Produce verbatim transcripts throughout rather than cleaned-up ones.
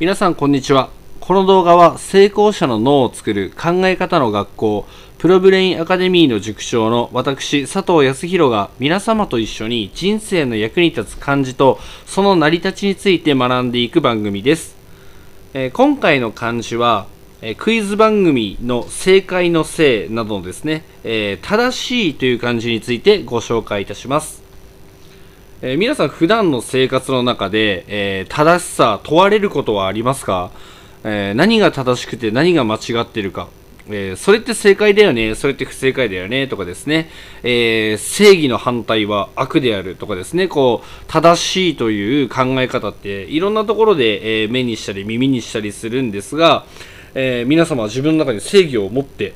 皆さんこんにちは。この動画は成功者の脳を作る考え方の学校プロブレインアカデミーの塾長の私佐藤康弘が皆様と一緒に人生の役に立つ漢字とその成り立ちについて学んでいく番組です。えー、今回の漢字はクイズ番組の正解の正などのですね、えー、正しいという漢字についてご紹介いたします。えー、皆さん普段の生活の中で、えー、正しさ問われることはありますか？えー、何が正しくて何が間違ってるか、えー、それって正解だよね、それって不正解だよねとかですね、えー、正義の反対は悪であるとかですね、こう正しいという考え方っていろんなところで、えー、目にしたり耳にしたりするんですが、えー、皆様は自分の中に正義を持って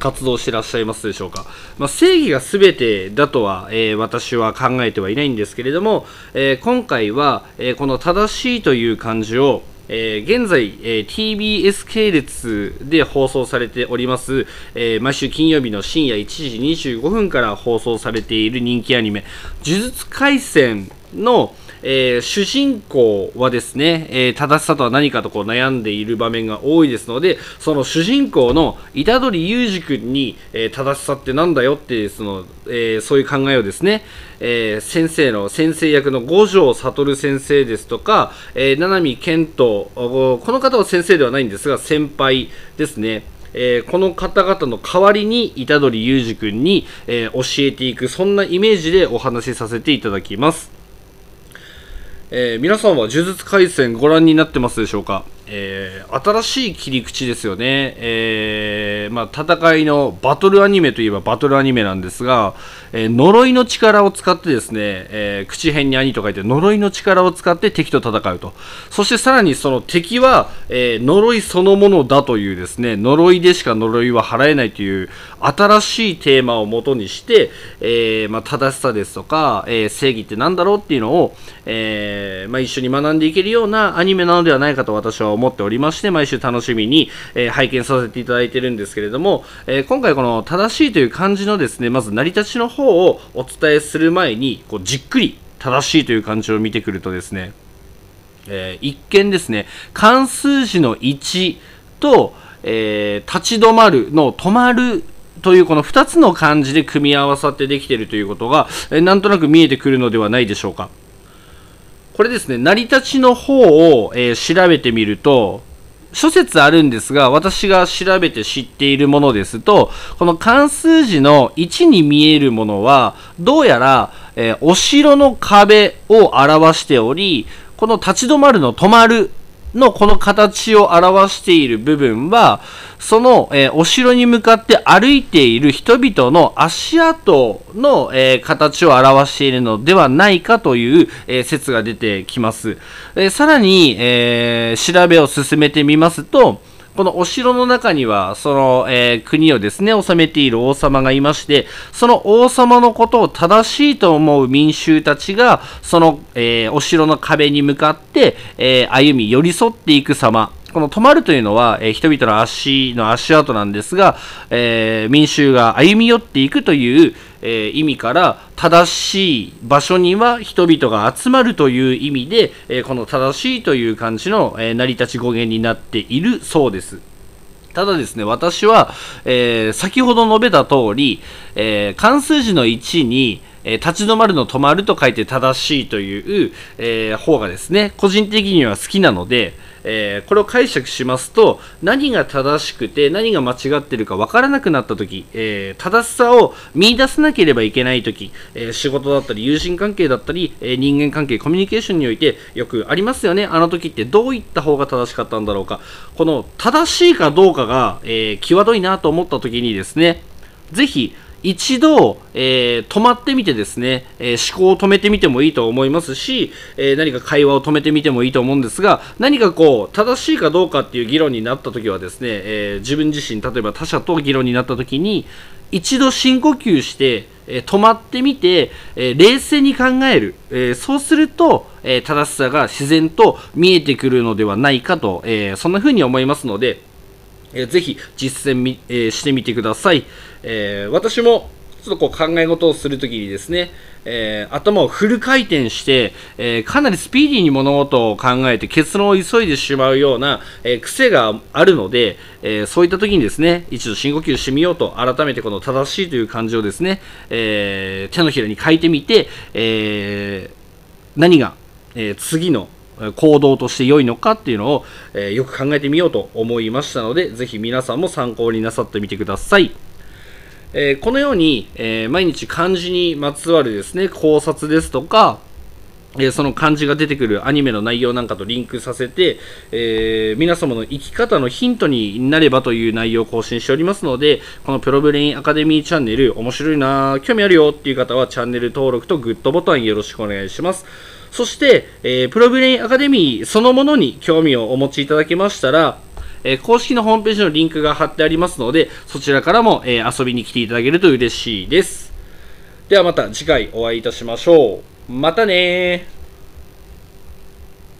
活動していらっしゃいますでしょうか。まあ、正義が全てだとは、えー、私は考えてはいないんですけれども、えー、今回は、えー、この正しいという漢字を、えー、現在、えー、ティービーエス 系列で放送されております、えー、毎週金曜日の深夜いちじにじゅうごふんから放送されている人気アニメ「呪術廻戦」のえー、主人公はですね、えー、正しさとは何かとこう悩んでいる場面が多いですので、その主人公の虎杖悠仁君に、えー、正しさってなんだよってその、えー、そういう考えをですね、えー、先生の先生役の五条悟先生ですとか、えー、七海健人、この方は先生ではないんですが先輩ですね、えー、この方々の代わりに虎杖悠仁君に、えー、教えていく、そんなイメージでお話しさせていただきます。えー、皆さんは呪術廻戦ご覧になってますでしょうか。えー、新しい切り口ですよね。えーまあ、戦いのバトルアニメといえばバトルアニメなんですが、えー、呪いの力を使ってですね、えー、口辺に兄と書いて呪いの力を使って敵と戦うと、そしてさらにその敵は、えー、呪いそのものだというですね、呪いでしか呪いは払えないという新しいテーマをもとにして、えーまあ、正しさですとか、えー、正義って何だろうっていうのを、えーまあ、一緒に学んでいけるようなアニメなのではないかと私は思います思っておりまして、毎週楽しみに、えー、拝見させていただいてるんですけれども、えー、今回この正しいという漢字のですねまず成り立ちの方をお伝えする前に、こうじっくり正しいという漢字を見てくるとですね、えー、一見ですね漢数字のいちと、えー、立ち止まるの止まるというこのふたつの漢字で組み合わさってできているということが、えー、なんとなく見えてくるのではないでしょうか。これですね、成り立ちの方を、えー、調べてみると、諸説あるんですが、私が調べて知っているものですと、この漢数字のいちに見えるものは、どうやら、えー、お城の壁を表しており、この立ち止まるの止まるのこの形を表している部分は、その、えー、お城に向かって歩いている人々の足跡の、えー、形を表しているのではないかという、えー、説が出てきます。えー、さらに、えー、調べを進めてみますと、このお城の中には、その、えー、国をですね、治めている王様がいまして、その王様のことを正しいと思う民衆たちが、その、えー、お城の壁に向かって、えー、歩み寄り添っていく様。この止まるというのは、えー、人々の足の足跡なんですが、えー、民衆が歩み寄っていくという、えー、意味から、正しい場所には人々が集まるという意味で、えー、この正しいという漢字の、えー、成り立ち語源になっているそうです。ただですね、私は、えー、先ほど述べた通り、えー、漢数字のいちに、えー、立ち止まるの止まると書いて正しいという、えー、方がですね、個人的には好きなので、えー、これを解釈しますと、何が正しくて何が間違ってるか分からなくなった時、えー、正しさを見出さなければいけない時、えー、仕事だったり友人関係だったり、えー、人間関係コミュニケーションにおいてよくありますよね。あの時ってどういった方が正しかったんだろうか、この正しいかどうかが、えー、際どいなと思った時にですね、ぜひ一度、えー、止まってみてですね、えー、思考を止めてみてもいいと思いますし、えー、何か会話を止めてみてもいいと思うんですが、何かこう正しいかどうかっていう議論になった時はですね、えー、自分自身例えば他者と議論になった時に一度深呼吸して、えー、止まってみて、えー、冷静に考える、えー、そうすると、えー、正しさが自然と見えてくるのではないかと、えー、そんな風に思いますので、えー、ぜひ実践み、えー、してみてください。えー、私もちょっとこう考え事をするときにですね、えー、頭をフル回転して、えー、かなりスピーディーに物事を考えて結論を急いでしまうような、えー、癖があるので、えー、そういったときにですね、一度深呼吸してみようと、改めてこの正しいという漢字をですね、えー、手のひらに書いてみて、えー、何が、えー、次の行動として良いのかっていうのを、えー、よく考えてみようと思いましたので、ぜひ皆さんも参考になさってみてください。えー、このように、えー、毎日漢字にまつわるですね、考察ですとか、えー、その漢字が出てくるアニメの内容なんかとリンクさせて、えー、皆様の生き方のヒントになればという内容を更新しておりますので、このプロブレインアカデミーチャンネル面白いな、興味あるよっていう方はチャンネル登録とグッドボタンよろしくお願いします。そして、えー、プロブレインアカデミーそのものに興味をお持ちいただけましたら、えー、公式のホームページのリンクが貼ってありますので、そちらからも、えー、遊びに来ていただけると嬉しいです。ではまた次回お会いいたしましょう。またねー。